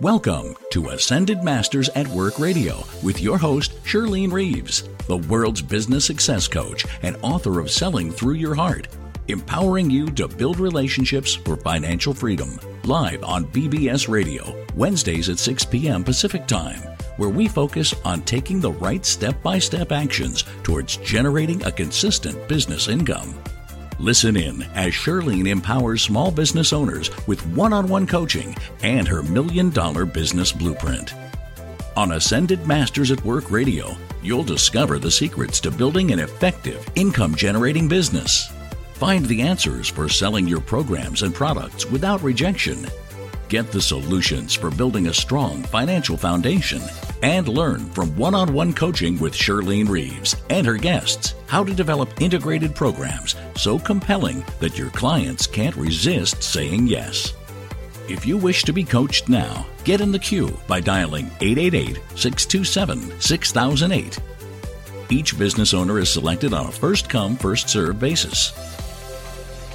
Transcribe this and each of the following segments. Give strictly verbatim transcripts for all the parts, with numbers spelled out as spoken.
Welcome to Ascended Masters at Work Radio with your host, Shirlene Reeves, the world's business success coach and author of Selling Through Your Heart, empowering you to build relationships for financial freedom. Live on B B S Radio, Wednesdays at six p.m. Pacific Time, where we focus on taking the right step-by-step actions towards generating a consistent business income. Listen in as Shirlene empowers small business owners with one-on-one coaching and her million-dollar business blueprint. On Ascended Masters at Work Radio, you'll discover the secrets to building an effective, income-generating business. Find the answers for selling your programs and products without rejection. Get the solutions for building a strong financial foundation and learn from one-on-one coaching with Shirlene Reeves and her guests how to develop integrated programs so compelling that your clients can't resist saying yes. If you wish to be coached now, get in the queue by dialing eight eight eight, six two seven, six thousand eight. Each business owner is selected on a first-come, first-served basis.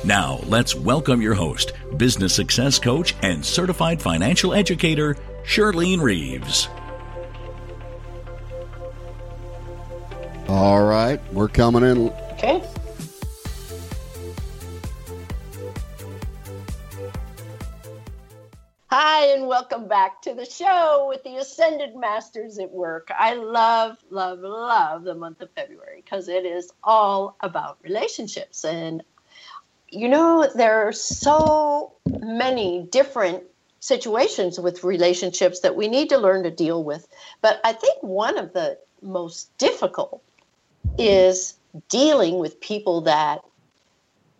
Now, let's welcome your host, business success coach and certified financial educator, Shirlene Reeves. All right, we're coming in. Okay. Hi, and welcome back to the show with the Ascended Masters at Work. I love, love, love the month of February because it is all about relationships. And you know, there are so many different situations with relationships that we need to learn to deal with. But I think one of the most difficult is dealing with people that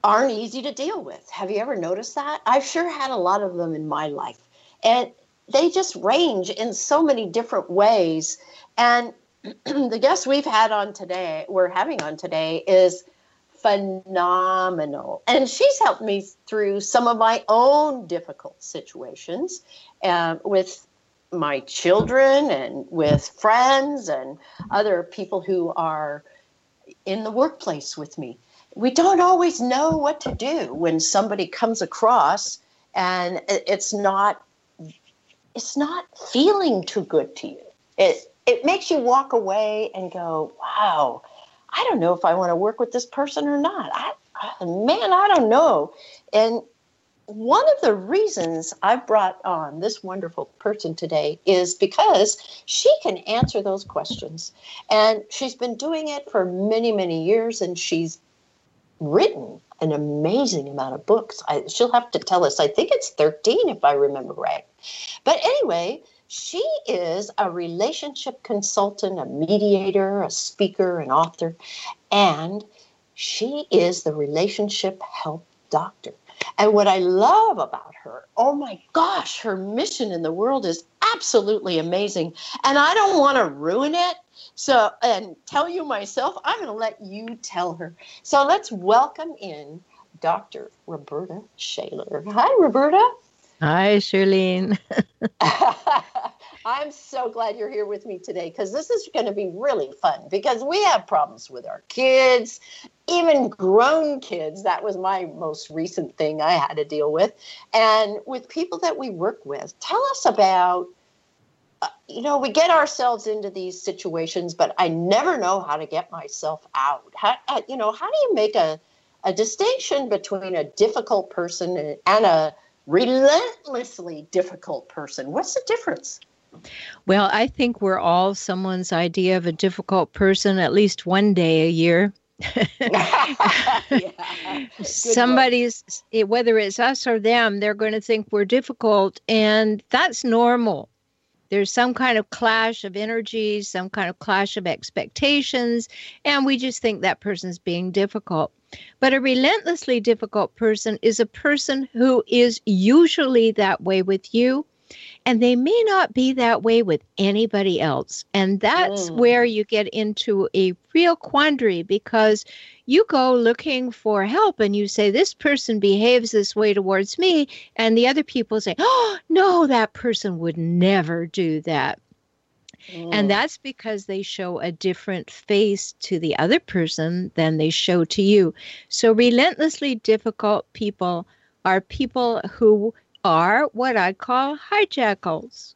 aren't easy to deal with. Have you ever noticed that? I've sure had a lot of them in my life. And they just range in so many different ways. And the guest we've had on today, we're having on today is phenomenal. And she's helped me through some of my own difficult situations uh, with my children and with friends and other people who are in the workplace with me. We don't always know what to do when somebody comes across and it's not it's not feeling too good to you. It it makes you walk away and go, wow, I don't know if I want to work with this person or not. I, man, I don't know. And one of the reasons I brought on this wonderful person today is because she can answer those questions. And she's been doing it for many, many years, and she's written an amazing amount of books. I, she'll have to tell us. I think it's thirteen, if I remember right. But anyway, she is a relationship consultant, a mediator, a speaker, an author, and she is the relationship help doctor. And what I love about her, oh my gosh, her mission in the world is absolutely amazing. And I don't want to ruin it. So, and tell you myself, I'm going to let you tell her. So let's welcome in Doctor Roberta Shaler. Hi, Roberta. Hi, Shirlene. I'm so glad you're here with me today because this is going to be really fun because we have problems with our kids, even grown kids. That was my most recent thing I had to deal with. And with people that we work with, tell us about, uh, you know, we get ourselves into these situations, but I never know how to get myself out. How, uh, you know, how do you make a, a distinction between a difficult person and, and a relentlessly difficult person? What's the difference? Well, I think we're all someone's idea of a difficult person at least one day a year. Yeah. Somebody's, whether it's us or them, they're going to think we're difficult, and that's normal. There's some kind of clash of energies, some kind of clash of expectations, and we just think that person's being difficult. But a relentlessly difficult person is a person who is usually that way with you, and they may not be that way with anybody else. And that's mm. where you get into a real quandary, because you go looking for help and you say, this person behaves this way towards me. And the other people say, oh, no, that person would never do that. Mm. And that's because they show a different face to the other person than they show to you. So relentlessly difficult people are people who are what I call hijackals.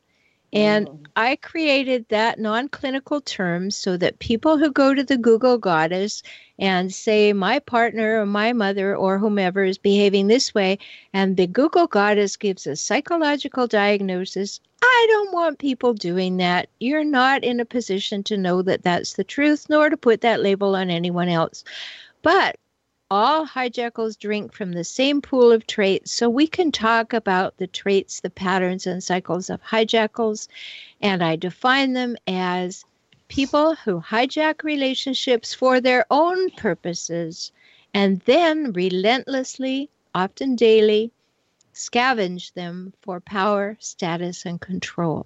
And mm. I created that non-clinical term so that people who go to the Google goddess and say, my partner or my mother or whomever is behaving this way, and the Google goddess gives a psychological diagnosis, I don't want people doing that. You're not in a position to know that that's the truth, nor to put that label on anyone else. But all hijackals drink from the same pool of traits, so we can talk about the traits, the patterns, and cycles of hijackals, and I define them as people who hijack relationships for their own purposes and then relentlessly, often daily, scavenge them for power, status, and control.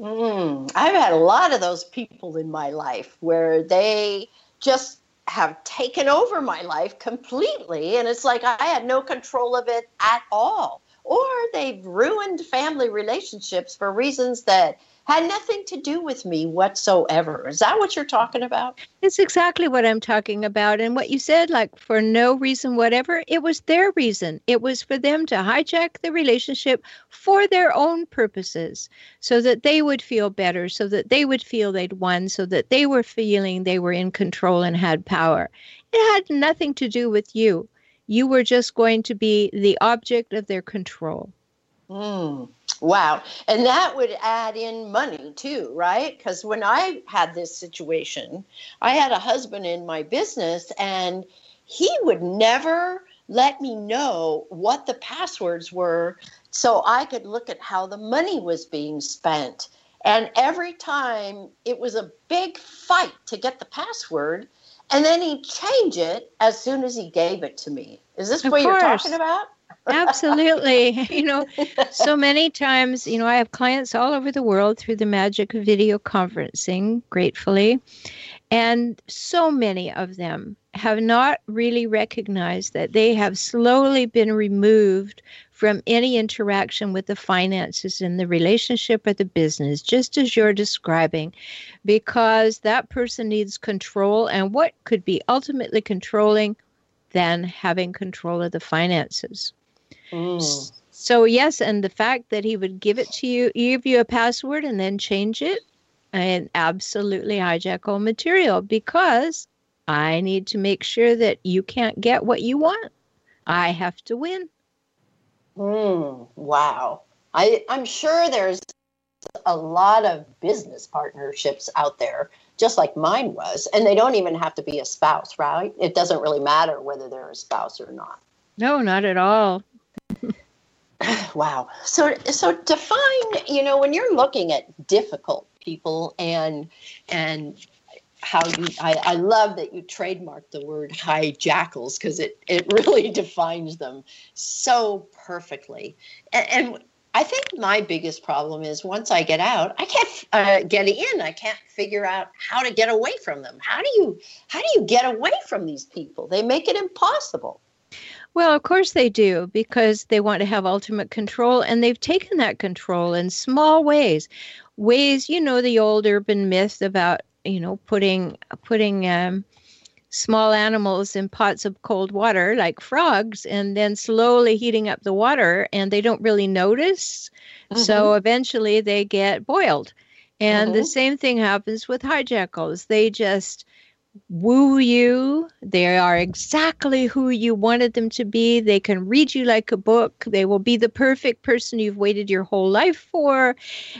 Mm, I've had a lot of those people in my life where they just have taken over my life completely, and it's like I had no control of it at all. Or they've ruined family relationships for reasons that had nothing to do with me whatsoever. Is that what you're talking about? It's exactly what I'm talking about. And what you said, like for no reason whatever, it was their reason. It was for them to hijack the relationship for their own purposes so that they would feel better, so that they would feel they'd won, so that they were feeling they were in control and had power. It had nothing to do with you. You were just going to be the object of their control. Mm, wow. And that would add in money too, right? Because when I had this situation, I had a husband in my business and he would never let me know what the passwords were so I could look at how the money was being spent. And every time it was a big fight to get the password, and then he'd change it as soon as he gave it to me. Is this what you're talking about? Absolutely. You know, so many times, you know, I have clients all over the world through the magic of video conferencing, gratefully. And so many of them have not really recognized that they have slowly been removed from any interaction with the finances in the relationship or the business, just as you're describing, because that person needs control. And what could be ultimately controlling than having control of the finances? Mm. So yes, and the fact that he would give it to you, give you a password and then change it, and absolutely hijackal material, because I need to make sure that you can't get what you want. I have to win. Mm, wow. I, I'm sure there's a lot of business partnerships out there, just like mine was, and they don't even have to be a spouse, right? It doesn't really matter whether they're a spouse or not. No, not at all. Wow. So, so define, you know, when you're looking at difficult people and and how you, I, I love that you trademarked the word hijackals because it, it really defines them so perfectly. And, and I think my biggest problem is once I get out, I can't uh, get in. I can't figure out how to get away from them. How do you how do you get away from these people? They make it impossible. Well, of course they do, because they want to have ultimate control, and they've taken that control in small ways. Ways, you know, the old urban myth about, you know, putting putting um, small animals in pots of cold water like frogs and then slowly heating up the water, and they don't really notice. Mm-hmm. So eventually they get boiled. And mm-hmm. the same thing happens with hijackals. They just woo you. They are exactly who you wanted them to be. They can read you like a book. They will be the perfect person you've waited your whole life for.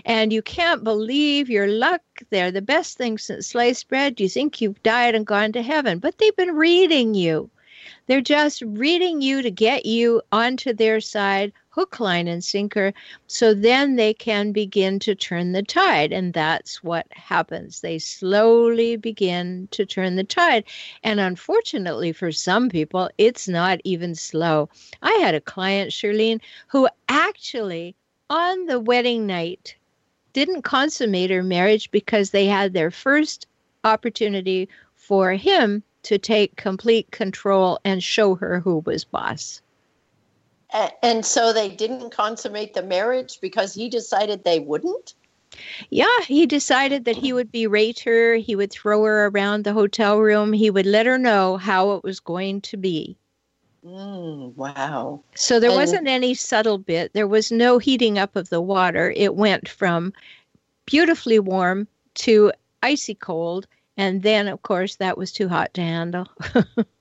And you can't believe your luck. They're the best thing since sliced bread. You think you've died and gone to heaven, but they've been reading you. They're just reading you to get you onto their side, hook, line, and sinker, so then they can begin to turn the tide. And that's what happens. They slowly begin to turn the tide. And unfortunately for some people, it's not even slow. I had a client, Shirlene, who actually on the wedding night didn't consummate her marriage because they had their first opportunity for him to take complete control and show her who was boss. And so they didn't consummate the marriage because he decided they wouldn't? Yeah, he decided that he would berate her. He would throw her around the hotel room. He would let her know how it was going to be. Mm, wow. So there and, wasn't any subtle bit. There was no heating up of the water. It went from beautifully warm to icy cold. And then, of course, that was too hot to handle.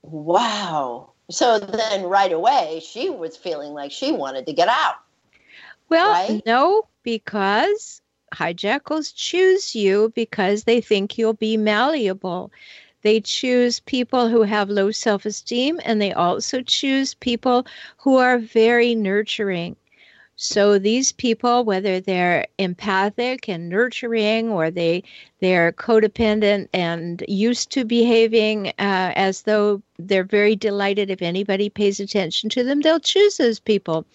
Wow. So then right away, she was feeling like she wanted to get out. Well, right? No, because hijackals choose you because they think you'll be malleable. They choose people who have low self-esteem, and they also choose people who are very nurturing. So these people, whether they're empathic and nurturing, or they, they're codependent and used to behaving uh, as though they're very delighted if anybody pays attention to them, they'll choose those people.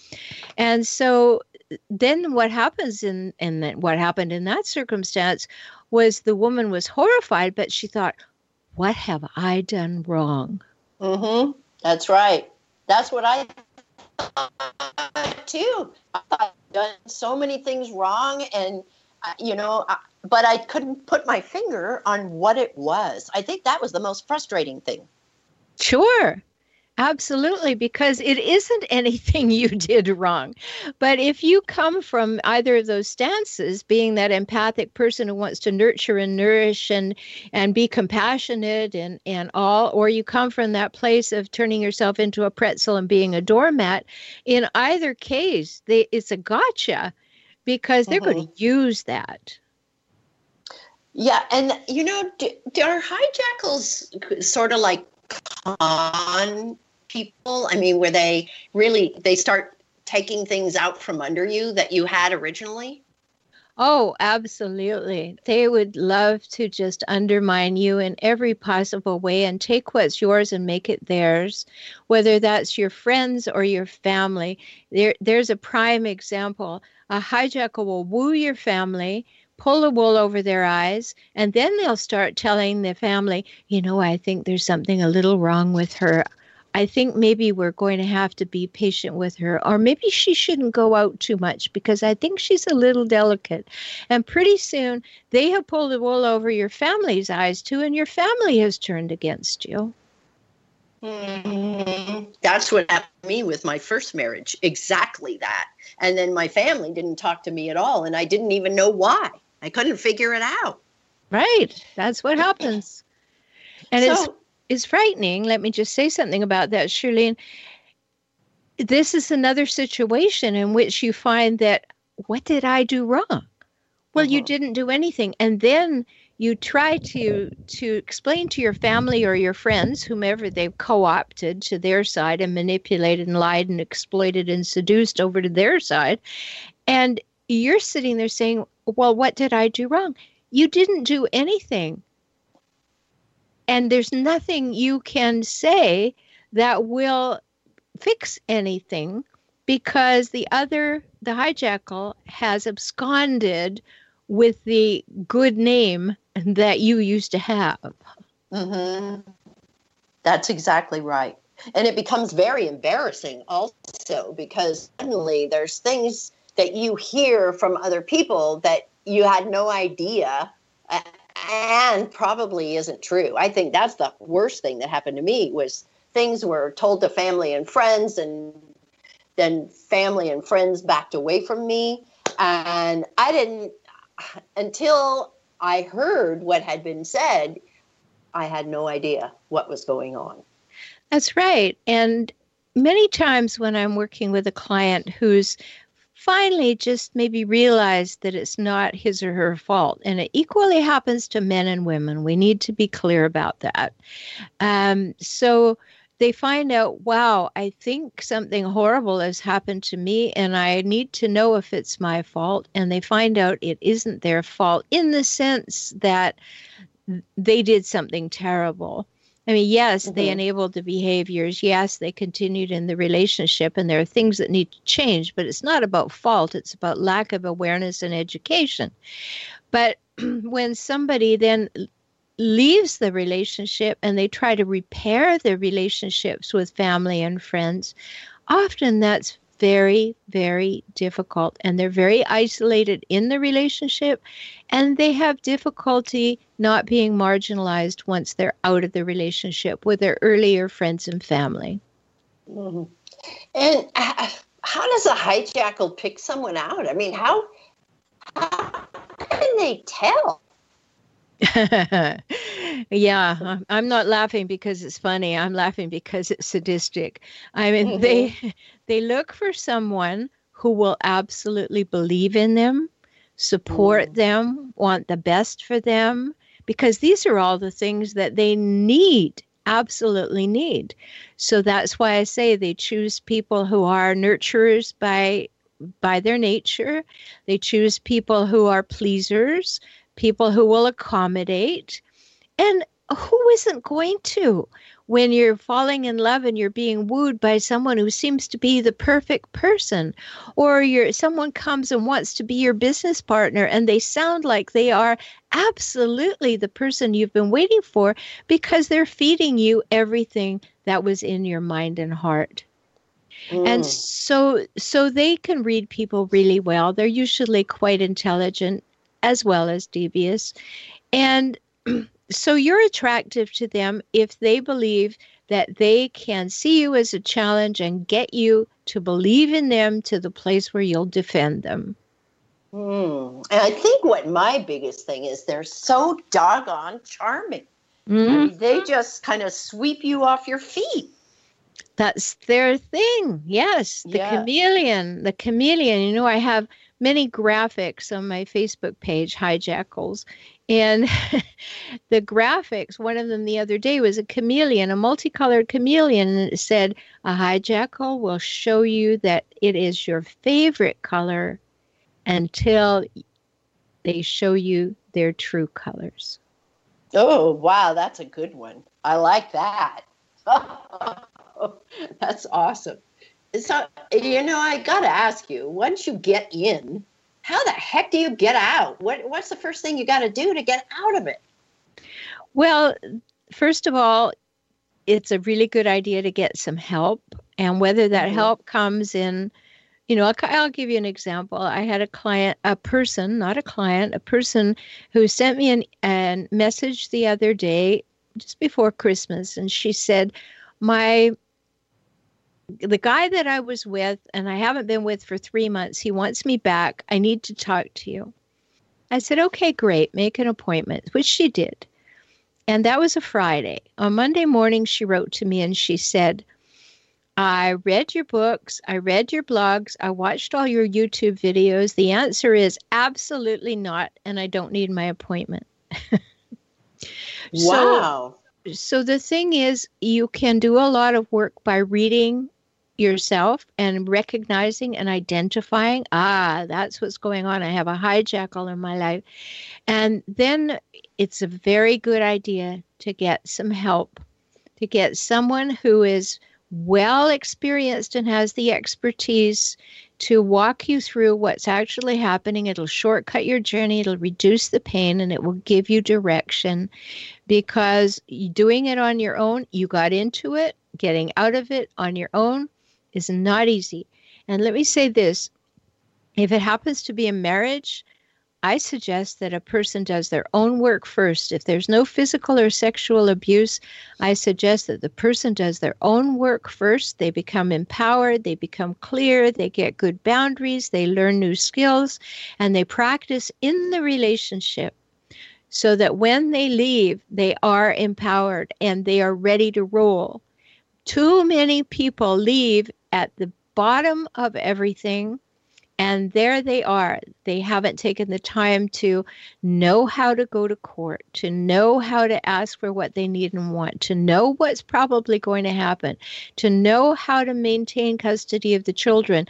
And so then what happens in, in the, what happened in that circumstance was the woman was horrified, but she thought, what have I done wrong? Mm-hmm. That's right. That's what I thought, too. I thought I'd done so many things wrong, and, you know, I, but I couldn't put my finger on what it was. I think that was the most frustrating thing. Sure. Absolutely, because it isn't anything you did wrong. But if you come from either of those stances, being that empathic person who wants to nurture and nourish and, and be compassionate and, and all, or you come from that place of turning yourself into a pretzel and being a doormat, in either case, they, it's a gotcha because they're mm-hmm. going to use that. Yeah, and, you know, do, do our hijackals sort of like con people? I mean, where they really, they start taking things out from under you that you had originally? Oh, absolutely. They would love to just undermine you in every possible way and take what's yours and make it theirs, whether that's your friends or your family. There, there's a prime example. A hijacker will woo your family, pull the wool over their eyes, and then they'll start telling the family, you know, I think there's something a little wrong with her. I think maybe we're going to have to be patient with her, or maybe she shouldn't go out too much because I think she's a little delicate. And pretty soon they have pulled the wool over your family's eyes too, and your family has turned against you. Mm-hmm. That's what happened to me with my first marriage. Exactly that. And then my family didn't talk to me at all, and I didn't even know why. I couldn't figure it out. Right. That's what happens. And so, it's, it's frightening. Let me just say something about that, Shirlene. This is another situation in which you find that, what did I do wrong? Well, uh-huh. you didn't do anything. And then you try to to explain to your family or your friends, whomever they've co-opted to their side and manipulated and lied and exploited and seduced over to their side. And you're sitting there saying, well, what did I do wrong? You didn't do anything. And there's nothing you can say that will fix anything because the other, the hijackal, has absconded with the good name that you used to have. Mm-hmm. That's exactly right. And it becomes very embarrassing also because suddenly there's things that you hear from other people that you had no idea and probably isn't true. I think that's the worst thing that happened to me was things were told to family and friends, and then family and friends backed away from me. And I didn't, until I heard what had been said, I had no idea what was going on. That's right. And many times when I'm working with a client who's finally just maybe realize that it's not his or her fault. And it equally happens to men and women. We need to be clear about that. Um, so they find out, wow, I think something horrible has happened to me and I need to know if it's my fault. And they find out it isn't their fault in the sense that they did something terrible. I mean, yes, mm-hmm. they enabled the behaviors. Yes, they continued in the relationship, and there are things that need to change, but it's not about fault. It's about lack of awareness and education. But when somebody then leaves the relationship and they try to repair their relationships with family and friends, often that's very, very difficult, and they're very isolated in the relationship, and they have difficulty not being marginalized once they're out of the relationship with their earlier friends and family. Mm-hmm. And uh, how does a hijackal pick someone out? I mean, how, how can they tell? Yeah, I'm not laughing because it's funny. I'm laughing because it's sadistic. I mean, mm-hmm. they they look for someone who will absolutely believe in them, support mm. them, want the best for them, because these are all the things that they need, absolutely need. So that's why I say they choose people who are nurturers by by their nature. They choose people who are pleasers, people who will accommodate. And who isn't going to when you're falling in love and you're being wooed by someone who seems to be the perfect person, or you're, someone comes and wants to be your business partner and they sound like they are absolutely the person you've been waiting for, because they're feeding you everything that was in your mind and heart. Mm. And so, so they can read people really well. They're usually quite intelligent as well as devious. And so you're attractive to them if they believe that they can see you as a challenge and get you to believe in them to the place where you'll defend them. Mm. And I think what my biggest thing is, they're so doggone charming. Mm. I mean, they just kind of sweep you off your feet. That's their thing. Yes, the yeah. chameleon, the chameleon. You know, I have many graphics on my Facebook page, Hijackals. And the graphics, one of them the other day was a chameleon, a multicolored chameleon. And it said, a hijackal will show you that it is your favorite color until they show you their true colors. Oh, wow. That's a good one. I like that. That's awesome. So, you know, I got to ask you, once you get in, how the heck do you get out? What What's the first thing you got to do to get out of it? Well, first of all, it's a really good idea to get some help. And whether that mm-hmm. help comes in, you know, I'll, I'll give you an example. I had a client, a person, not a client, a person who sent me an, an message the other day, just before Christmas. And she said, my the guy that I was with, and I haven't been with for three months, he wants me back. I need to talk to you. I said, okay, great. Make an appointment, which she did. And that was a Friday. On Monday morning, she wrote to me and she said, I read your books. I read your blogs. I watched all your YouTube videos. The answer is absolutely not. And I don't need my appointment. Wow. So, so the thing is, you can do a lot of work by reading yourself and recognizing and identifying, ah, that's what's going on. I have a hijackal in my life. And then it's a very good idea to get some help, to get someone who is well experienced and has the expertise to walk you through what's actually happening. It'll shortcut your journey. It'll reduce the pain, and it will give you direction, because doing it on your own, you got into it. Getting out of it on your own is not easy. And let me say this. If it happens to be a marriage, I suggest that a person does their own work first. If there's no physical or sexual abuse, I suggest that the person does their own work first. They become empowered, they become clear, they get good boundaries, they learn new skills, and they practice in the relationship so that when they leave, they are empowered and they are ready to roll. Too many people leave at the bottom of everything. And there they are. They haven't taken the time to know how to go to court, to know how to ask for what they need and want, to know what's probably going to happen, to know how to maintain custody of the children.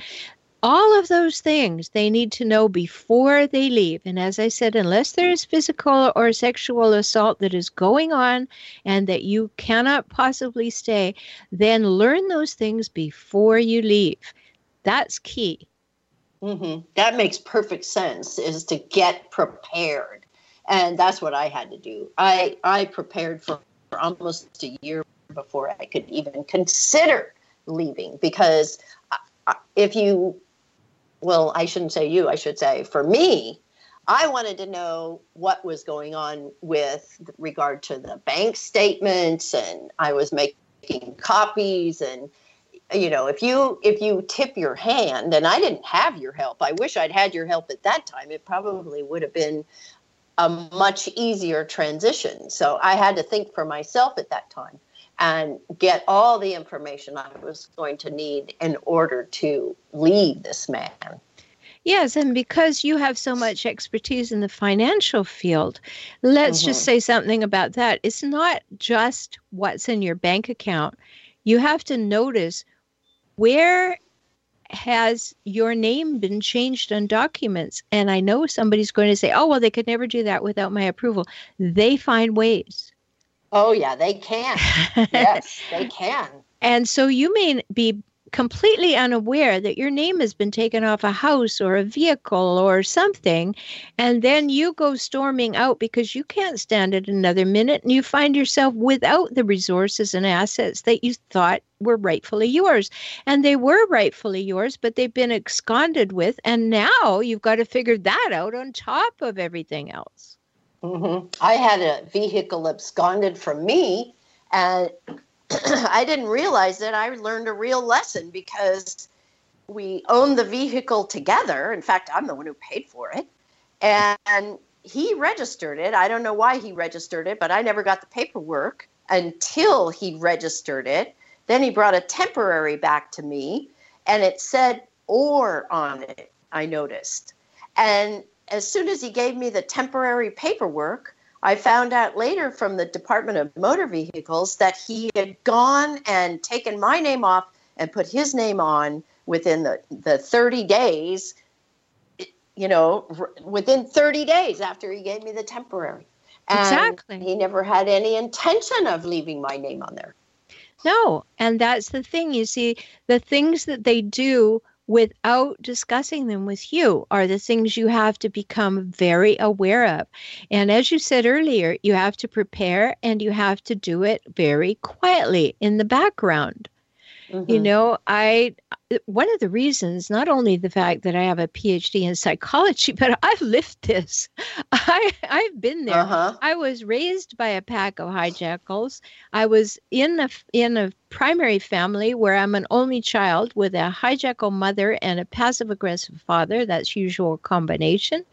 All of those things they need to know before they leave. And as I said, unless there is physical or sexual assault that is going on and that you cannot possibly stay, then learn those things before you leave. That's key. Mm-hmm. That makes perfect sense, is to get prepared. And that's what I had to do. I, I prepared for, for almost a year before I could even consider leaving, because if you, well, I shouldn't say you, I should say for me, I wanted to know what was going on with regard to the bank statements, and I was making copies, and you know, if you if you tip your hand, and I didn't have your help, I wish I'd had your help at that time, it probably would have been a much easier transition. So I had to think for myself at that time and get all the information I was going to need in order to lead this man. Yes, and because you have so much expertise in the financial field, let's mm-hmm. just say something about that. It's not just what's in your bank account. You have to notice, where has your name been changed on documents? And I know somebody's going to say, oh, well, they could never do that without my approval. They find ways. Oh, yeah, they can. Yes, they can. And so you may be completely unaware that your name has been taken off a house or a vehicle or something, and then you go storming out because you can't stand it another minute, and you find yourself without the resources and assets that you thought were rightfully yours. And they were rightfully yours, but they've been absconded with, and now you've got to figure that out on top of everything else. Mm-hmm. I had a vehicle absconded from me, and I didn't realize that. I learned a real lesson because we owned the vehicle together. In fact, I'm the one who paid for it. And he registered it. I don't know why he registered it, but I never got the paperwork until he registered it. Then he brought a temporary back to me, and it said "or" on it, I noticed. And as soon as he gave me the temporary paperwork, I found out later from the Department of Motor Vehicles that he had gone and taken my name off and put his name on within the, the thirty days, you know, within thirty days after he gave me the temporary. And exactly. He never had any intention of leaving my name on there. No. And that's the thing. You see, the things that they do without discussing them with you are the things you have to become very aware of. And as you said earlier, you have to prepare, and you have to do it very quietly in the background. Mm-hmm. You know, I, one of the reasons, not only the fact that I have a P H D in psychology, but I've lived this. I, I've been there. Uh-huh. I was raised by a pack of hijackals. I was in a, in a primary family where I'm an only child with a hijackal mother and a passive-aggressive father. That's usual combination.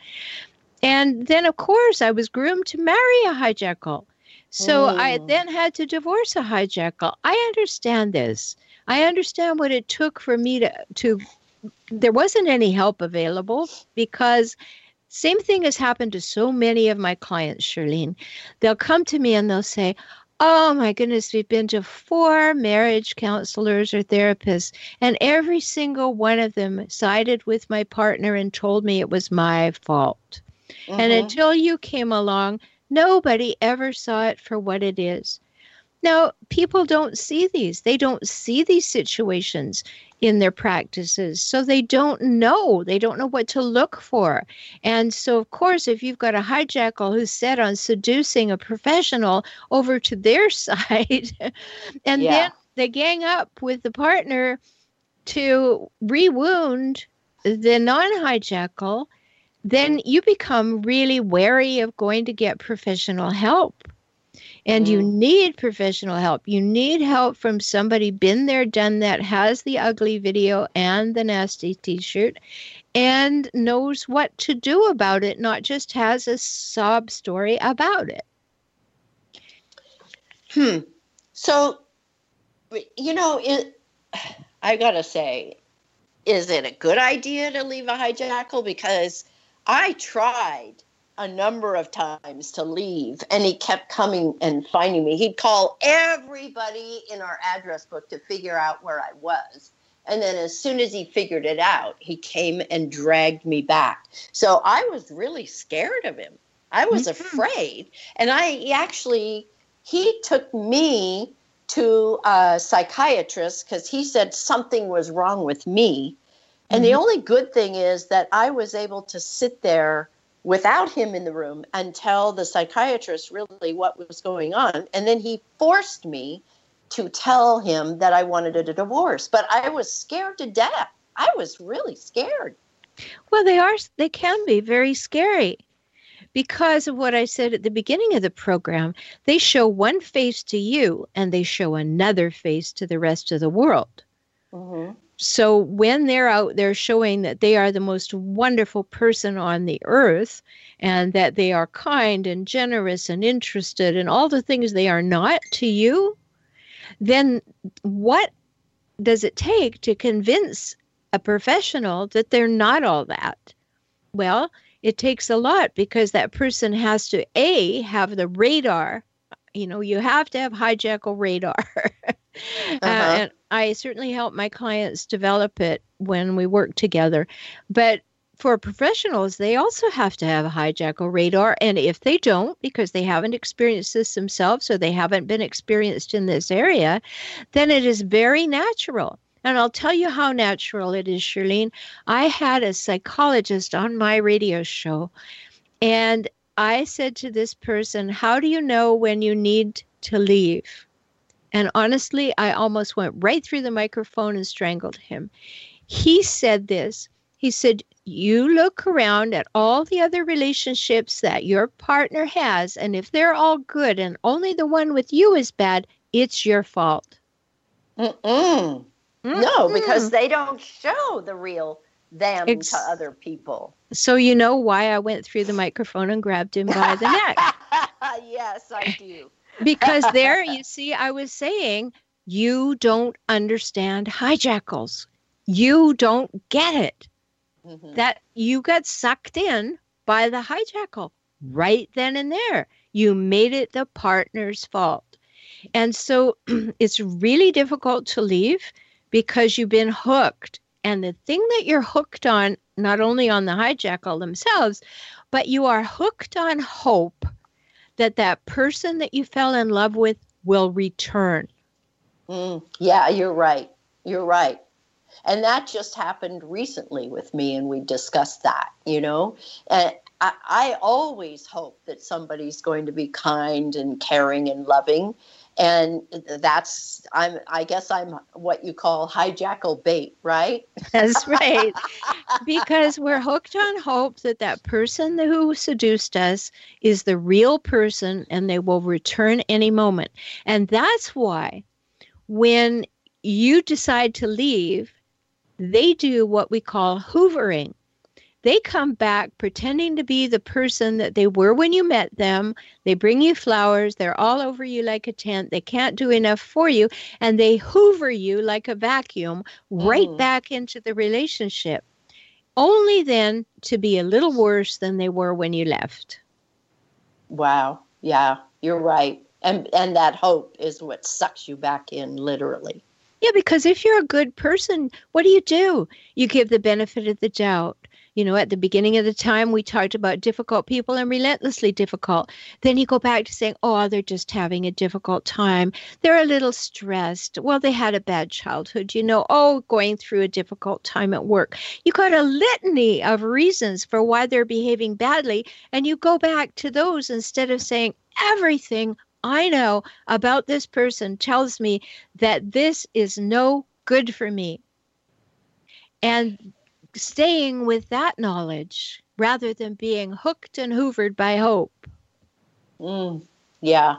And then, of course, I was groomed to marry a hijackal. So mm. I then had to divorce a hijackal. I understand this. I understand what it took for me to, to, there wasn't any help available, because same thing has happened to so many of my clients, Shirlene. They'll come to me and they'll say, oh my goodness, we've been to four marriage counselors or therapists, and every single one of them sided with my partner and told me it was my fault. Mm-hmm. And until you came along, nobody ever saw it for what it is. Now, people don't see these. They don't see these situations in their practices. So they don't know. They don't know what to look for. And so, of course, if you've got a hijackal who's set on seducing a professional over to their side, and yeah. then they gang up with the partner to re-wound the non-hijackal, then you become really wary of going to get professional help. And you need professional help. You need help from somebody been there, done that, has the ugly video and the nasty T-shirt, and knows what to do about it, not just has a sob story about it. Hmm. So, you know, it, I got to say, is it a good idea to leave a hijackal? Because I tried a number of times to leave, and he kept coming and finding me. He'd call everybody in our address book to figure out where I was. And then as soon as he figured it out, he came and dragged me back. So I was really scared of him. I was mm-hmm. afraid. And I actually, he took me to a psychiatrist because he said something was wrong with me. Mm-hmm. And the only good thing is that I was able to sit there without him in the room and tell the psychiatrist really what was going on. And then he forced me to tell him that I wanted a divorce, but I was scared to death. I was really scared. Well, they are, they can be very scary because of what I said at the beginning of the program. They show one face to you and they show another face to the rest of the world. Mm-hmm. So when they're out there showing that they are the most wonderful person on the earth and that they are kind and generous and interested and all the things they are not to you, then what does it take to convince a professional that they're not all that? Well, it takes a lot, because that person has to, A, have the radar. You know, you have to have hijackal radar. uh-huh. uh, and I certainly help my clients develop it when we work together. But for professionals, they also have to have a hijackal radar. And if they don't, because they haven't experienced this themselves or they haven't been experienced in this area, then it is very natural. And I'll tell you how natural it is, Shirlene. I had a psychologist on my radio show, and I said to this person, how do you know when you need to leave? And honestly, I almost went right through the microphone and strangled him. He said this. He said, you look around at all the other relationships that your partner has, and if they're all good and only the one with you is bad, it's your fault. Mm-mm. Mm-hmm. No, because they don't show the real them Ex- to other people. So you know why I went through the microphone and grabbed him by the neck. Yes, I do. Because there, you see, I was saying, you don't understand hijackals. You don't get it. Mm-hmm. That you got sucked in by the hijackal right then and there. You made it the partner's fault. And so it's really difficult to leave, because you've been hooked. And the thing that you're hooked on, not only on the hijackal themselves, but you are hooked on hope that that person that you fell in love with will return. Mm, yeah, you're right. You're right. And that just happened recently with me, and we discussed that, you know. And I, I always hope that somebody's going to be kind and caring and loving. And that's, I'm, I guess I'm what you call hijackal bait, right? That's right. Because we're hooked on hope that that person who seduced us is the real person and they will return any moment. And that's why when you decide to leave, they do what we call hoovering. They come back pretending to be the person that they were when you met them. They bring you flowers. They're all over you like a tent. They can't do enough for you. And they hoover you like a vacuum right mm. back into the relationship, only then to be a little worse than they were when you left. Wow. Yeah, you're right. And and that hope is what sucks you back in, literally. Yeah, because if you're a good person, what do you do? You give the benefit of the doubt. You know, at the beginning of the time, we talked about difficult people and relentlessly difficult. Then you go back to saying, oh, they're just having a difficult time. They're a little stressed. Well, they had a bad childhood, you know, oh, going through a difficult time at work. You got a litany of reasons for why they're behaving badly. And you go back to those instead of saying, everything I know about this person tells me that this is no good for me. And staying with that knowledge rather than being hooked and hoovered by hope. Mm, yeah.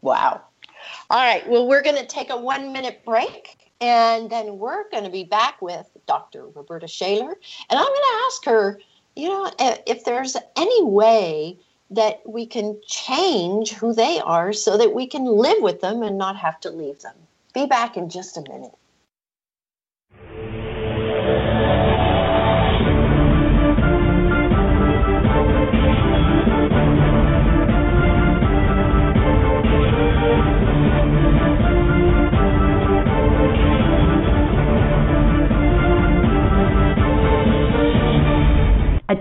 Wow. All right. Well, we're going to take a one minute break, and then we're going to be back with Doctor Roberta Shaler. And I'm going to ask her, you know, if there's any way that we can change who they are so that we can live with them and not have to leave them. Be back in just a minute.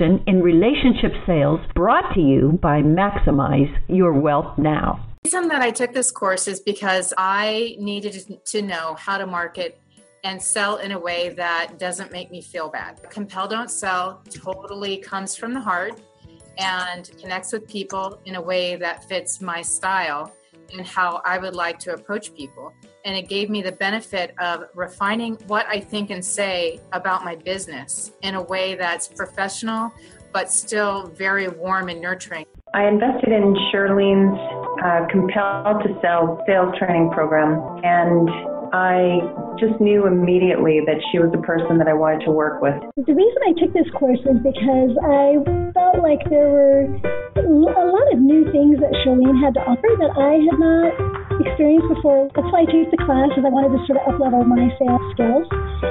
in relationship sales, brought to you by Maximize Your Wealth Now. The reason that I took this course is because I needed to know how to market and sell in a way that doesn't make me feel bad. Compel Don't Sell totally comes from the heart and connects with people in a way that fits my style and how I would like to approach people. And it gave me the benefit of refining what I think and say about my business in a way that's professional, but still very warm and nurturing. I invested in Shirlene's uh, Compel to Sell sales training program, and I just knew immediately that she was the person that I wanted to work with. The reason I took this course was because I felt like there were a lot of new things that Shirlene had to offer that I had not experienced before. That's why I took the class, because I wanted to sort of up-level my sales skills.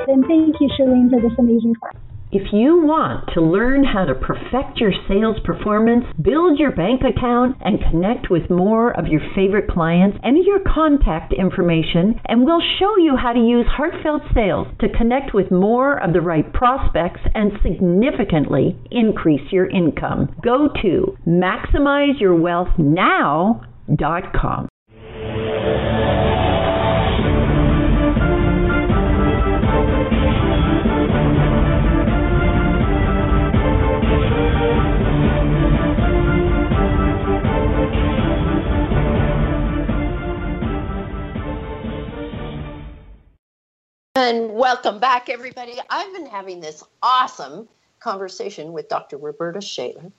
And thank you, Shirlene, for this amazing class. If you want to learn how to perfect your sales performance, build your bank account, and connect with more of your favorite clients, enter your contact information, and we'll show you how to use heartfelt sales to connect with more of the right prospects and significantly increase your income. Go to maximize your wealth now dot com. And welcome back, everybody. I've been having this awesome conversation with Doctor Roberta Shaler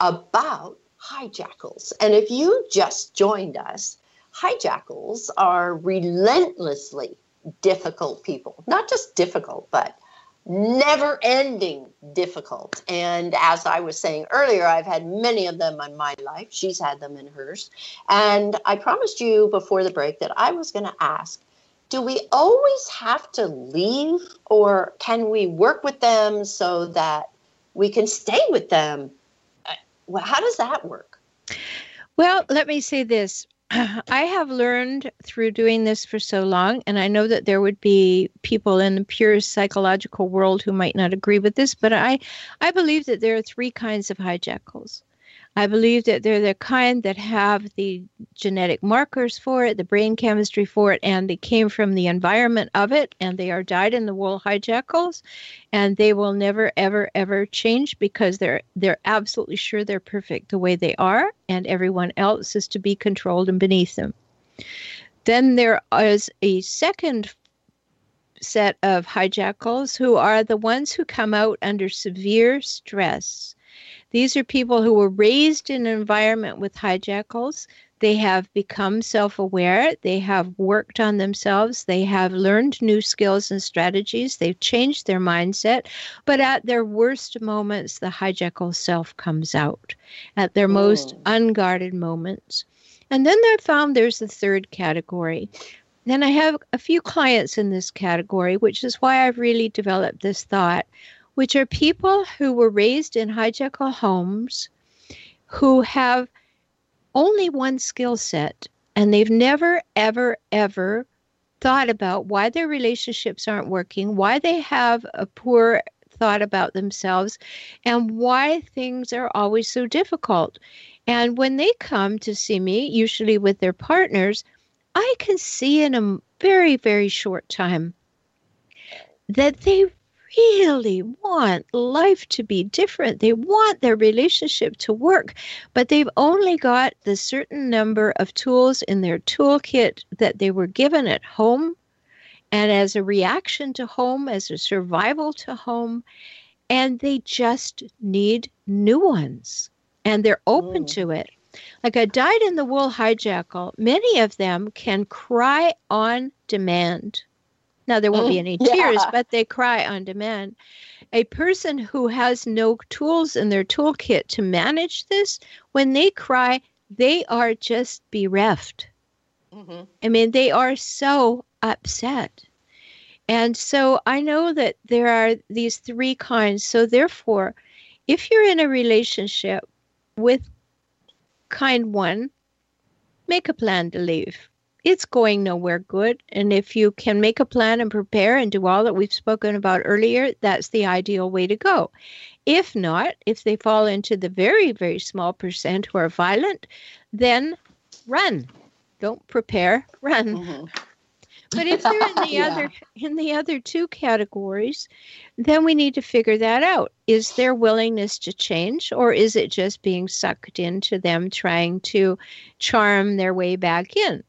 about hijackals. And if you just joined us, hijackals are relentlessly difficult people. Not just difficult, but never-ending difficult. And as I was saying earlier, I've had many of them in my life. She's had them in hers. And I promised you before the break that I was going to ask, do we always have to leave, or can we work with them so that we can stay with them? Well, how does that work? Well, let me say this. I have learned through doing this for so long, and I know that there would be people in the pure psychological world who might not agree with this, but I, I believe that there are three kinds of hijackals. I believe that they're the kind that have the genetic markers for it, the brain chemistry for it, and they came from the environment of it, and they are dyed-in-the-wool hijackals, and they will never, ever, ever change because they're they're absolutely sure they're perfect the way they are, and everyone else is to be controlled and beneath them. Then there is a second set of hijackals who are the ones who come out under severe stress. These are people who were raised in an environment with hijackals. They have become self-aware. They have worked on themselves. They have learned new skills and strategies. They've changed their mindset. But at their worst moments, the hijackal self comes out, at their most unguarded moments. And then I found there's the third category. Then I have a few clients in this category, which is why I've really developed this thought, which are people who were raised in hijackal homes who have only one skill set, and they've never, ever, ever thought about why their relationships aren't working, why they have a poor thought about themselves, and why things are always so difficult. And when they come to see me, usually with their partners, I can see in a very, very short time that they really want life to be different. They want their relationship to work, but they've only got the certain number of tools in their toolkit that they were given at home and as a reaction to home, as a survival to home, and they just need new ones, and they're open mm. to it. Like a dyed-in-the-wool hijackal, many of them can cry on demand. Now, there won't be any tears, yeah. but they cry on demand. A person who has no tools in their toolkit to manage this, when they cry, they are just bereft. Mm-hmm. I mean, they are so upset. And so I know that there are these three kinds. So therefore, if you're in a relationship with kind one, make a plan to leave. It's going nowhere good. And if you can make a plan and prepare and do all that we've spoken about earlier, that's the ideal way to go. If not, if they fall into the very, very small percent who are violent, then run. Don't prepare, run. Mm-hmm. But if they're in the yeah. other in the other two categories, then we need to figure that out. Is there willingness to change, or is it just being sucked into them trying to charm their way back in?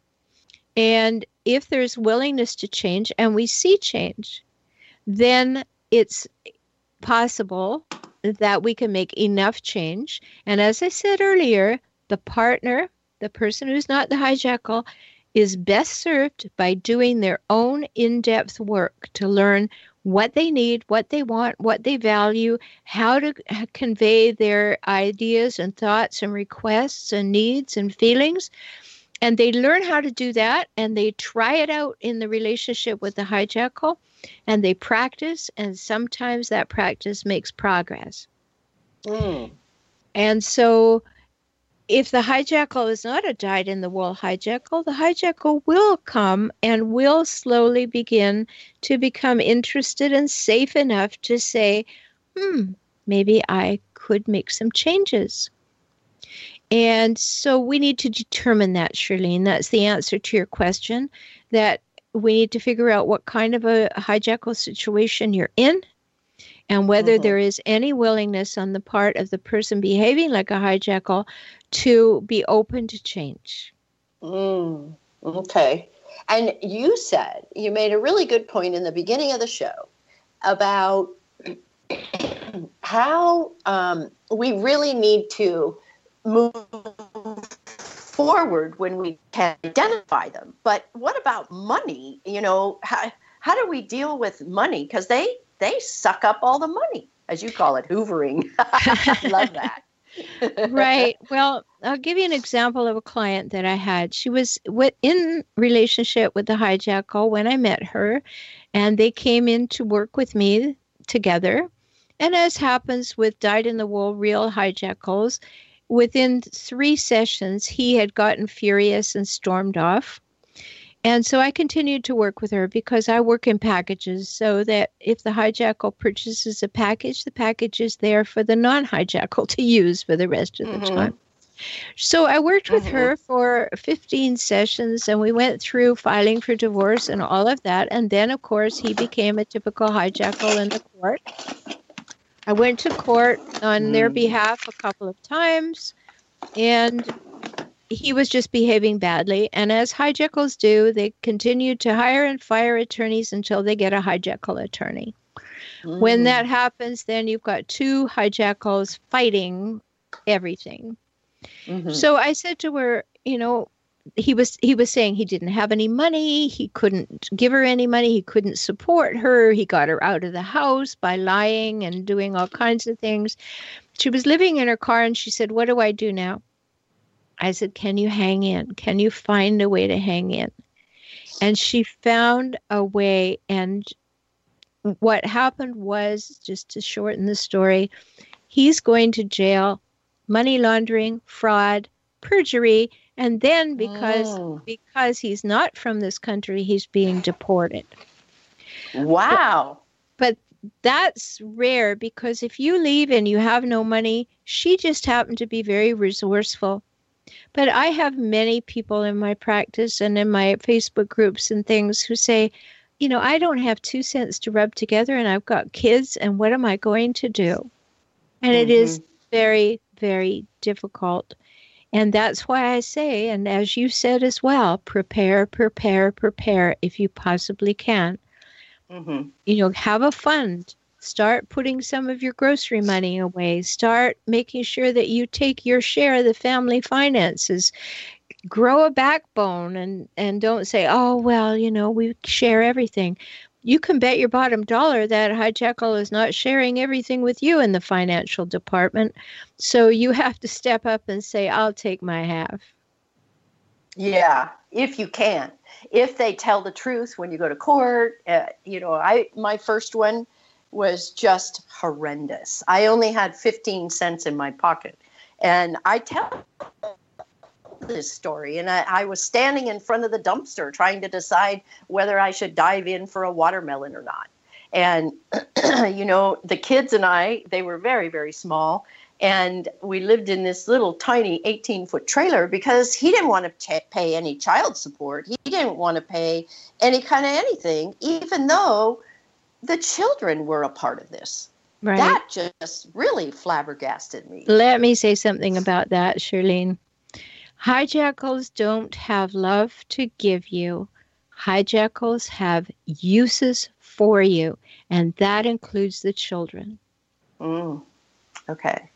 And if there's willingness to change and we see change, then it's possible that we can make enough change. And as I said earlier, the partner, the person who's not the hijackal, is best served by doing their own in-depth work to learn what they need, what they want, what they value, how to convey their ideas and thoughts and requests and needs and feelings. And they learn how to do that, and they try it out in the relationship with the hijackal, and they practice, and sometimes that practice makes progress. Mm. And so if the hijackal is not a dyed-in-the-wool hijackal, the hijackal will come and will slowly begin to become interested and safe enough to say, hmm, maybe I could make some changes. And so we need to determine that, Shirlene. That's the answer to your question, that we need to figure out what kind of a hijackal situation you're in, and whether mm-hmm. there is any willingness on the part of the person behaving like a hijackal to be open to change. Mm, okay. And you said, you made a really good point in the beginning of the show about how um, we really need to move forward when we can identify them. But what about money? You know, how, how do we deal with money? Because they They suck up all the money, as you call it, hoovering. I love that. Right. Well, I'll give you an example of a client that I had. She was in relationship with the hijackal when I met her, and they came in to work with me together. And as happens with dyed-in-the-wool real hijackals, within three sessions, he had gotten furious and stormed off. And so I continued to work with her because I work in packages, so that if the hijackal purchases a package, the package is there for the non-hijackal to use for the rest of mm-hmm. the time. So I worked with mm-hmm. her for fifteen sessions, and we went through filing for divorce and all of that. And then, of course, he became a typical hijackal in the court. I went to court on mm-hmm. their behalf a couple of times, and he was just behaving badly. And as hijackals do, they continue to hire and fire attorneys until they get a hijackal attorney. Mm. When that happens, then you've got two hijackals fighting everything. Mm-hmm. So I said to her, you know, he was he was saying he didn't have any money. He couldn't give her any money. He couldn't support her. He got her out of the house by lying and doing all kinds of things. She was living in her car, and she said, "What do I do now?" I said, "Can you hang in? Can you find a way to hang in?" And she found a way. And what happened was, just to shorten the story, he's going to jail, money laundering, fraud, perjury. And then because, oh. because he's not from this country, he's being deported. Wow. But, but that's rare, because if you leave and you have no money, she just happened to be very resourceful. But I have many people in my practice and in my Facebook groups and things who say, you know, I don't have two cents to rub together, and I've got kids, and what am I going to do? And mm-hmm. it is very, very difficult. And that's why I say, and as you said as well, prepare, prepare, prepare if you possibly can. Mm-hmm. You know, have a fund. Start putting some of your grocery money away. Start making sure that you take your share of the family finances. Grow a backbone, and, and don't say, oh, well, you know, we share everything. You can bet your bottom dollar that hijackal is not sharing everything with you in the financial department. So you have to step up and say, I'll take my half. Yeah, if you can. If they tell the truth when you go to court, uh, you know, I my first one was just horrendous. I only had fifteen cents in my pocket. And I tell this story, and I, I was standing in front of the dumpster trying to decide whether I should dive in for a watermelon or not. And, you know, the kids and I, they were very, very small. And we lived in this little tiny eighteen-foot trailer because he didn't want to t- pay any child support. He didn't want to pay any kind of anything, even though the children were a part of this. Right. That just really flabbergasted me. Let me say something about that, Shirlene. Hijackals don't have love to give you. Hijackals have uses for you, and that includes the children. Mm. Okay.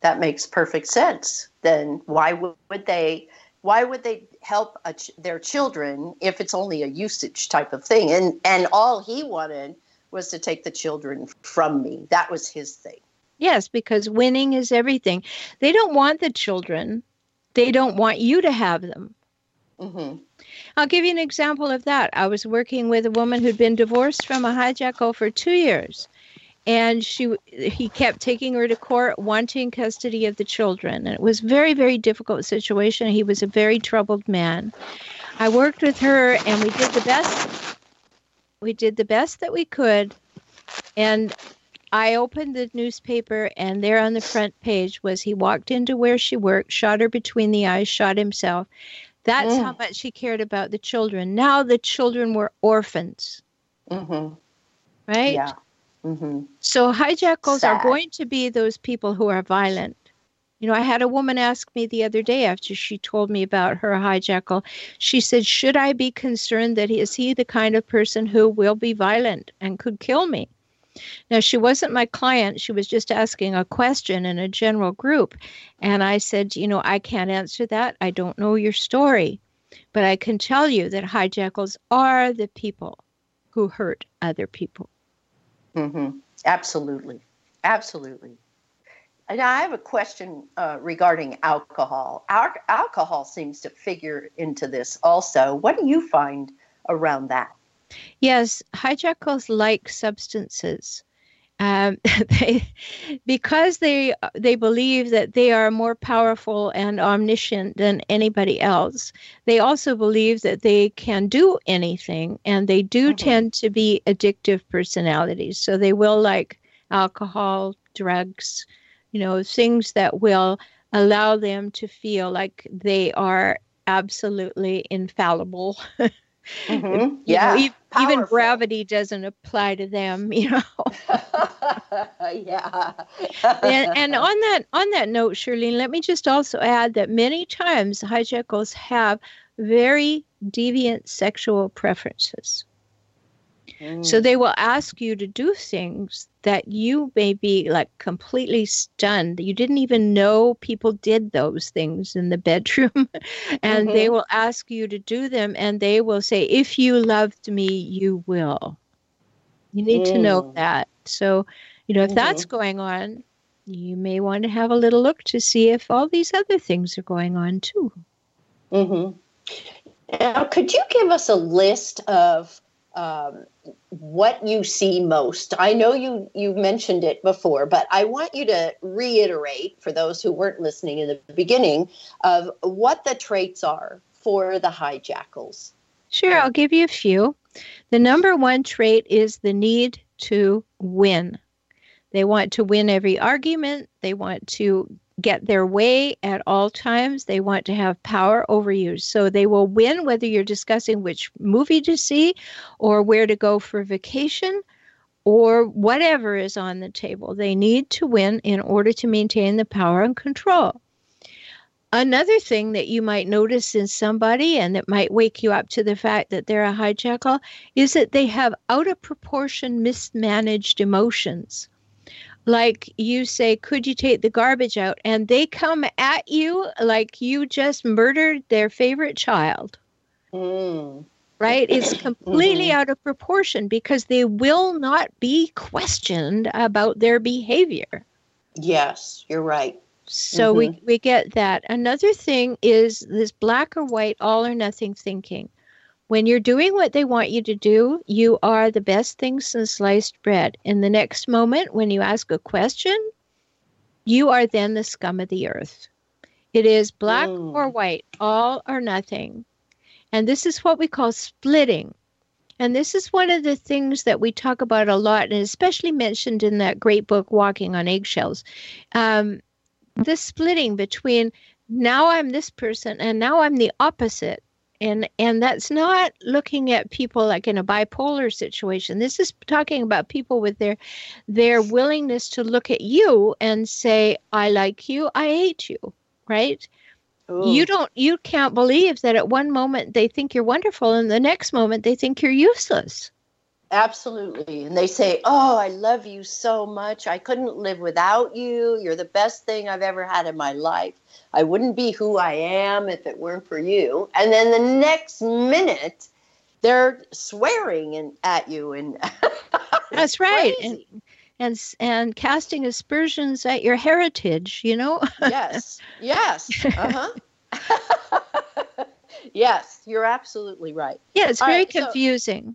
That makes perfect sense. Then why would they why would they help a ch- their children if it's only a usage type of thing? And and all he wanted was to take the children from me. That was his thing. Yes, because winning is everything. They don't want the children. They don't want you to have them. Mm-hmm. I'll give you an example of that. I was working with a woman who'd been divorced from a hijackal for two years. And she, he kept taking her to court, wanting custody of the children. And it was a very, very difficult situation. He was a very troubled man. I worked with her, and we did the best. We did the best that we could. And I opened the newspaper, and there on the front page was he walked into where she worked, shot her between the eyes, shot himself. That's mm. how much he cared about the children. Now the children were orphans. Mm-hmm. Right? Yeah. Mm-hmm. So hijackals Sad. Are going to be those people who are violent. You know, I had a woman ask me the other day after she told me about her hijackal. She said, should I be concerned that is he the kind of person who will be violent and could kill me? Now, she wasn't my client. She was just asking a question in a general group. And I said, you know, I can't answer that. I don't know your story. But I can tell you that hijackals are the people who hurt other people. Mm-hmm. Absolutely. Absolutely. And I have a question uh, regarding alcohol. Al- alcohol seems to figure into this also. What do you find around that? Yes, hijackals like substances um, they, because they they believe that they are more powerful and omniscient than anybody else. They also believe that they can do anything, and they do mm-hmm. tend to be addictive personalities. So they will like alcohol, drugs, you know, things that will allow them to feel like they are absolutely infallible. Mm-hmm. Yeah, you know, even gravity doesn't apply to them, you know. Yeah. and, and on that on that note, Shirlene, let me just also add that many times hijackals have very deviant sexual preferences. Mm. So they will ask you to do things that you may be like completely stunned. You didn't even know people did those things in the bedroom. And mm-hmm. they will ask you to do them. And they will say, if you loved me, you will. You need mm. to know that. So, you know, if mm-hmm. that's going on, you may want to have a little look to see if all these other things are going on too. Mm-hmm. Now, could you give us a list of Um, what you see most? I know you you mentioned it before, but I want you to reiterate for those who weren't listening in the beginning of what the traits are for the hijackals. Sure, I'll give you a few. The number one trait is the need to win. They want to win every argument. They want to get their way at all times. They want to have power over you. So they will win whether you're discussing which movie to see or where to go for vacation or whatever is on the table. They need to win in order to maintain the power and control. Another thing that you might notice in somebody and that might wake you up to the fact that they're a hijackal is that they have out of proportion mismanaged emotions. Like you say, could you take the garbage out? And they come at you like you just murdered their favorite child. Mm. Right? It's completely mm-hmm. out of proportion because they will not be questioned about their behavior. Yes, you're right. So mm-hmm. we, we get that. Another thing is this black or white, all or nothing thinking. When you're doing what they want you to do, you are the best thing since sliced bread. In the next moment, when you ask a question, you are then the scum of the earth. It is black mm. or white, all or nothing. And this is what we call splitting. And this is one of the things that we talk about a lot, and especially mentioned in that great book, Walking on Eggshells. Um, the splitting between now I'm this person and now I'm the opposite. And and that's not looking at people like in a bipolar situation. This is talking about people with their their willingness to look at you and say, I like you, I hate you, right? Ooh. You don't, you can't believe that at one moment they think you're wonderful and the next moment they think you're useless. Absolutely. And they say, oh, I love you so much. I couldn't live without you. You're the best thing I've ever had in my life. I wouldn't be who I am if it weren't for you. And then the next minute, they're swearing and at you. And that's right. Crazy. And and and casting aspersions at your heritage, you know? Yes. Yes. Uh-huh. Yes, you're absolutely right. Yeah, it's very right, confusing. So,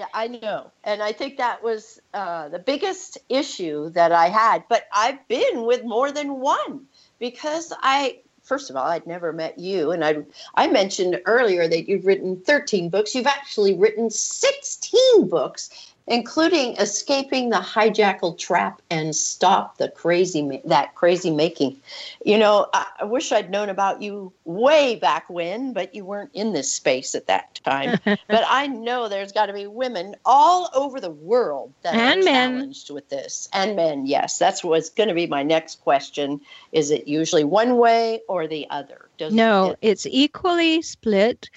yeah, I know. And I think that was uh, the biggest issue that I had. But I've been with more than one because I, first of all, I'd never met you. And I I mentioned earlier that you've written thirteen books. You've actually written sixteen books, including Escaping the Hijackal Trap and Stop the Crazy Ma- that Crazy Making. You know, I, I wish I'd known about you way back when, but you weren't in this space at that time. But I know there's got to be women all over the world that and are men. challenged with this. And men, yes. That's what's going to be my next question. Is it usually one way or the other? Does no, it- it's equally split.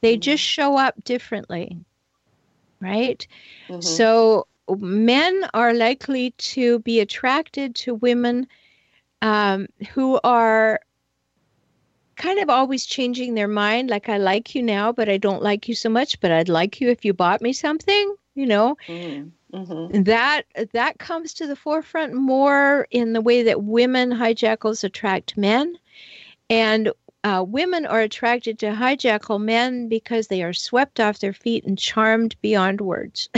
They just show up differently. Right? Mm-hmm. So men are likely to be attracted to women um, who are kind of always changing their mind. Like, I like you now, but I don't like you so much, but I'd like you if you bought me something, you know, mm-hmm. that, that comes to the forefront more in the way that women hijackals attract men. And Uh, women are attracted to hijackal men because they are swept off their feet and charmed beyond words.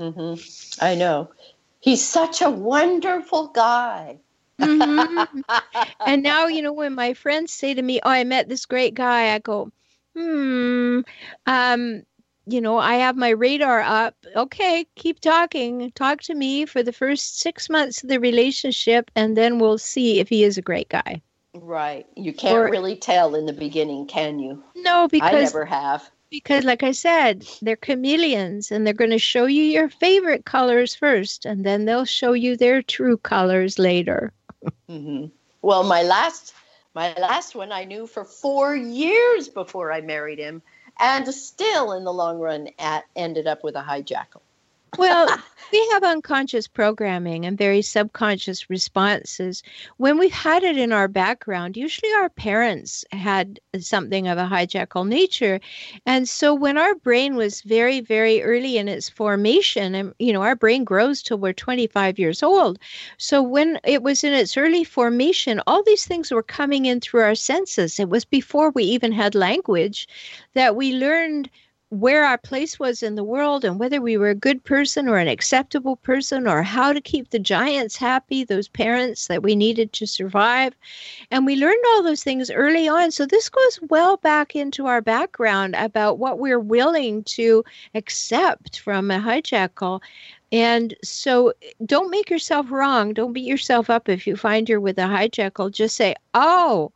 Mm-hmm. I know. He's such a wonderful guy. Mm-hmm. And now, you know, when my friends say to me, oh, I met this great guy, I go, hmm, um, you know, I have my radar up. Okay, keep talking. Talk to me for the first six months of the relationship, and then we'll see if he is a great guy. Right. You can't or, really tell in the beginning, can you? No, because I never have. Because like I said, they're chameleons and they're going to show you your favorite colors first and then they'll show you their true colors later. Mm-hmm. Well, my last my last one I knew for four years before I married him and still in the long run at, ended up with a hijackal. Well, we have unconscious programming and very subconscious responses. When we've had it in our background, usually our parents had something of a hijackal nature. And so when our brain was very, very early in its formation, and, you know, our brain grows till we're twenty-five years old. So when it was in its early formation, all these things were coming in through our senses. It was before we even had language that we learned where our place was in the world and whether we were a good person or an acceptable person or how to keep the giants happy, those parents that we needed to survive. And we learned all those things early on. So this goes well back into our background about what we're willing to accept from a hijackal. And so don't make yourself wrong. Don't beat yourself up if you find you're with a hijackal. Just say, oh,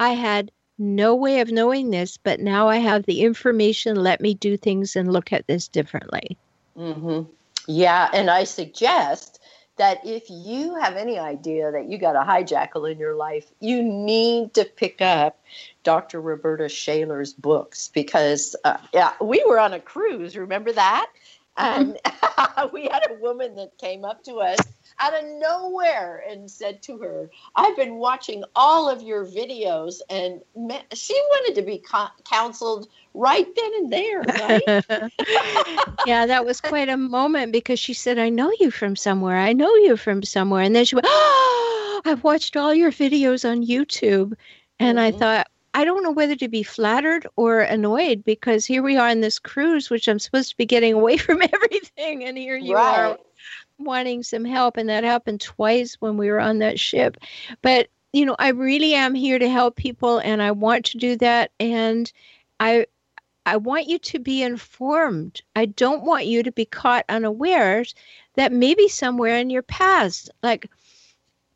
I had no way of knowing this, but now I have the information. Let me do things and look at this differently. Mm-hmm. Yeah, and I suggest that if you have any idea that you got a hijackal in your life, you need to pick up Doctor Roberta Shaler's books because uh, yeah, we were on a cruise, remember that? And we had a woman that came up to us out of nowhere and said to her, I've been watching all of your videos, and me- she wanted to be co- counseled right then and there, right? Yeah, that was quite a moment because she said, I know you from somewhere. I know you from somewhere. And then she went, oh, I've watched all your videos on YouTube. And mm-hmm. I thought, I don't know whether to be flattered or annoyed because here we are on this cruise, which I'm supposed to be getting away from everything. And here you right. are wanting some help. And that happened twice when we were on that ship. But, you know, I really am here to help people and I want to do that. And I, I want you to be informed. I don't want you to be caught unawares that maybe somewhere in your past, like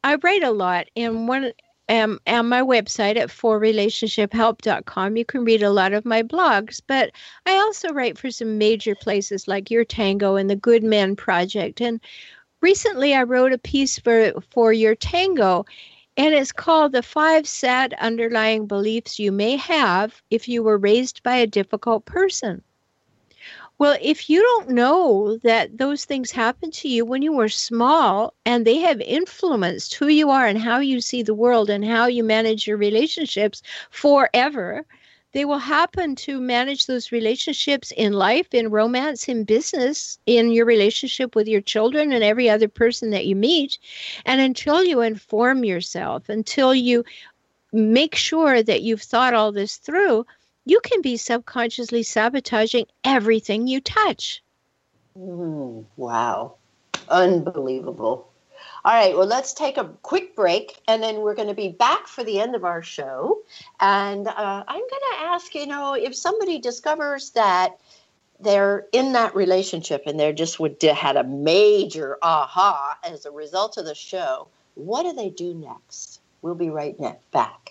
I write a lot in one um, on my website at for relationship help dot com. You can read a lot of my blogs, but I also write for some major places like Your Tango and the Good Man Project. And recently I wrote a piece for, for Your Tango, and it's called The Five Sad Underlying Beliefs You May Have If You Were Raised by a Difficult Person. Well, if you don't know that those things happened to you when you were small and they have influenced who you are and how you see the world and how you manage your relationships forever, they will happen to manage those relationships in life, in romance, in business, in your relationship with your children and every other person that you meet. And until you inform yourself, until you make sure that you've thought all this through, you can be subconsciously sabotaging everything you touch. Mm, wow. Unbelievable. All right, well, let's take a quick break, and then we're going to be back for the end of our show. And uh, I'm going to ask, you know, if somebody discovers that they're in that relationship and they just would had a major aha as a result of the show, what do they do next? We'll be right next, back.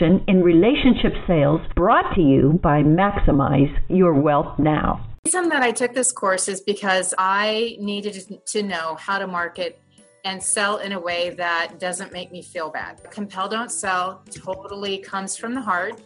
in relationship sales, brought to you by Maximize Your Wealth Now. The reason that I took this course is because I needed to know how to market and sell in a way that doesn't make me feel bad. Compel Don't Sell totally comes from the heart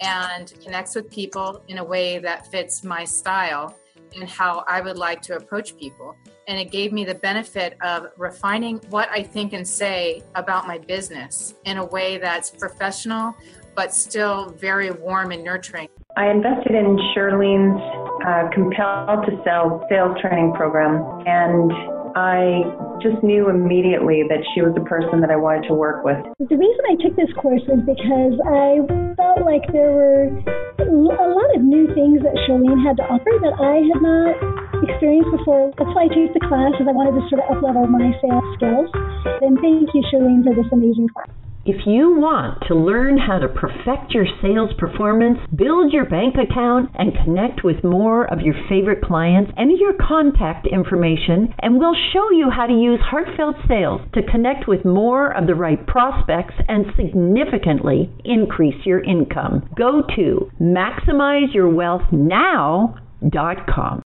and connects with people in a way that fits my style and how I would like to approach people. And it gave me the benefit of refining what I think and say about my business in a way that's professional, but still very warm and nurturing. I invested in Shirlene's uh, Compel to Sell sales training program, and I just knew immediately that she was the person that I wanted to work with. The reason I took this course is because I felt like there were a lot of new things that Shirlene had to offer that I had not experienced before. That's why I took the class, because I wanted to sort of up-level my sales skills. And thank you, Shirlene, for this amazing class. If you want to learn how to perfect your sales performance, build your bank account, and connect with more of your favorite clients, enter your contact information, and we'll show you how to use heartfelt sales to connect with more of the right prospects and significantly increase your income. Go to maximize your wealth now dot com.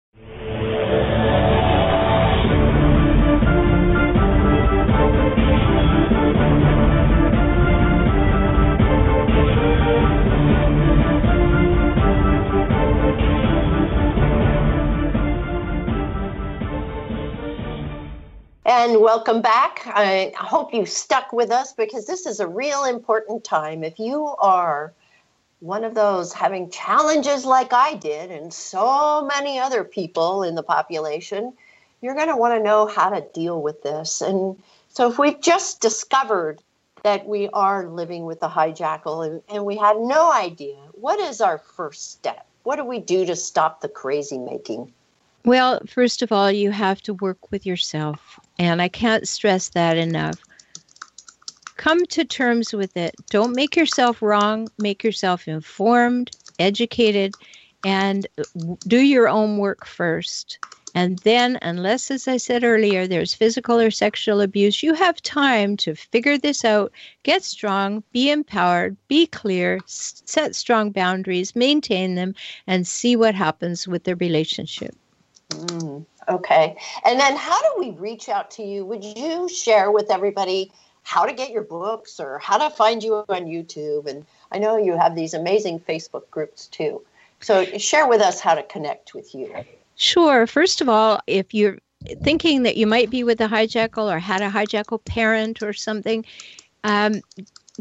And welcome back. I hope you stuck with us, because this is a real important time. If you are one of those having challenges like I did and so many other people in the population, you're going to want to know how to deal with this. And so if we just discovered that we are living with the hijackal and, and we had no idea, what is our first step? What do we do to stop the crazy making? Well, first of all, you have to work with yourself. And I can't stress that enough. Come to terms with it. Don't make yourself wrong. Make yourself informed, educated, and do your own work first. And then, unless, as I said earlier, there's physical or sexual abuse, you have time to figure this out, get strong, be empowered, be clear, set strong boundaries, maintain them, and see what happens with the relationship. Mm. Okay. And then how do we reach out to you? Would you share with everybody how to get your books or how to find you on YouTube. And I know you have these amazing Facebook groups too. So share with us how to connect with you. Sure. First of all, if you're thinking that you might be with a hijackal or had a hijackal parent or something, um,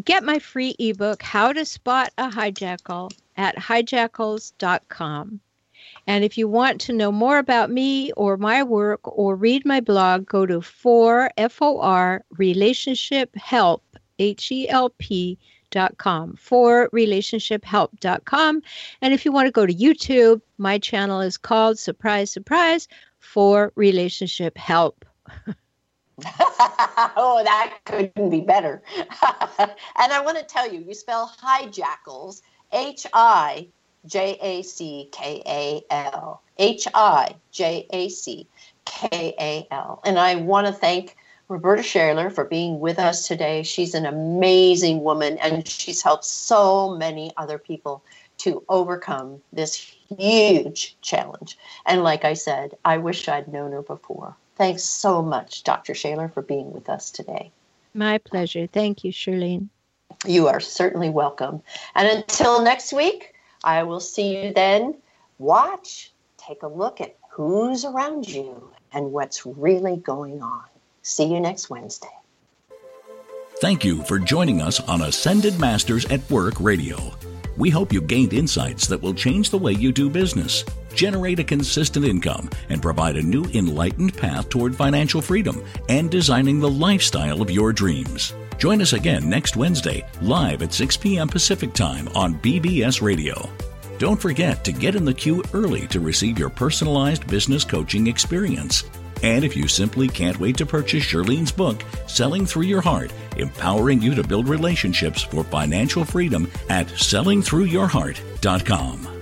get my free ebook, How to Spot a Hijackal, at hijackals dot com. And if you want to know more about me or my work or read my blog, go to for, F O R, relationship help, H E L P, dot com, for relationship help dot com. And if you want to go to YouTube, my channel is called Surprise, Surprise, For Relationship Help. Oh, that couldn't be better. And I want to tell you, you spell hijackals, H I J A C K A L, H I J A C K A L. And I want to thank Roberta Shaler for being with us today. She's an amazing woman, and she's helped so many other people to overcome this huge challenge. And like I said, I wish I'd known her before. Thanks so much, Doctor Shaler, for being with us today. My pleasure. Thank you, Shirlene. You are certainly welcome. And until next week, I will see you then. Watch, take a look at who's around you and what's really going on. See you next Wednesday. Thank you for joining us on Ascended Masters at Work Radio. We hope you gained insights that will change the way you do business, generate a consistent income, and provide a new enlightened path toward financial freedom and designing the lifestyle of your dreams. Join us again next Wednesday, live at six p.m. Pacific Time on B B S Radio. Don't forget to get in the queue early to receive your personalized business coaching experience. And if you simply can't wait to purchase Shirlene's book, Selling Through Your Heart, empowering you to build relationships for financial freedom, at selling through your heart dot com.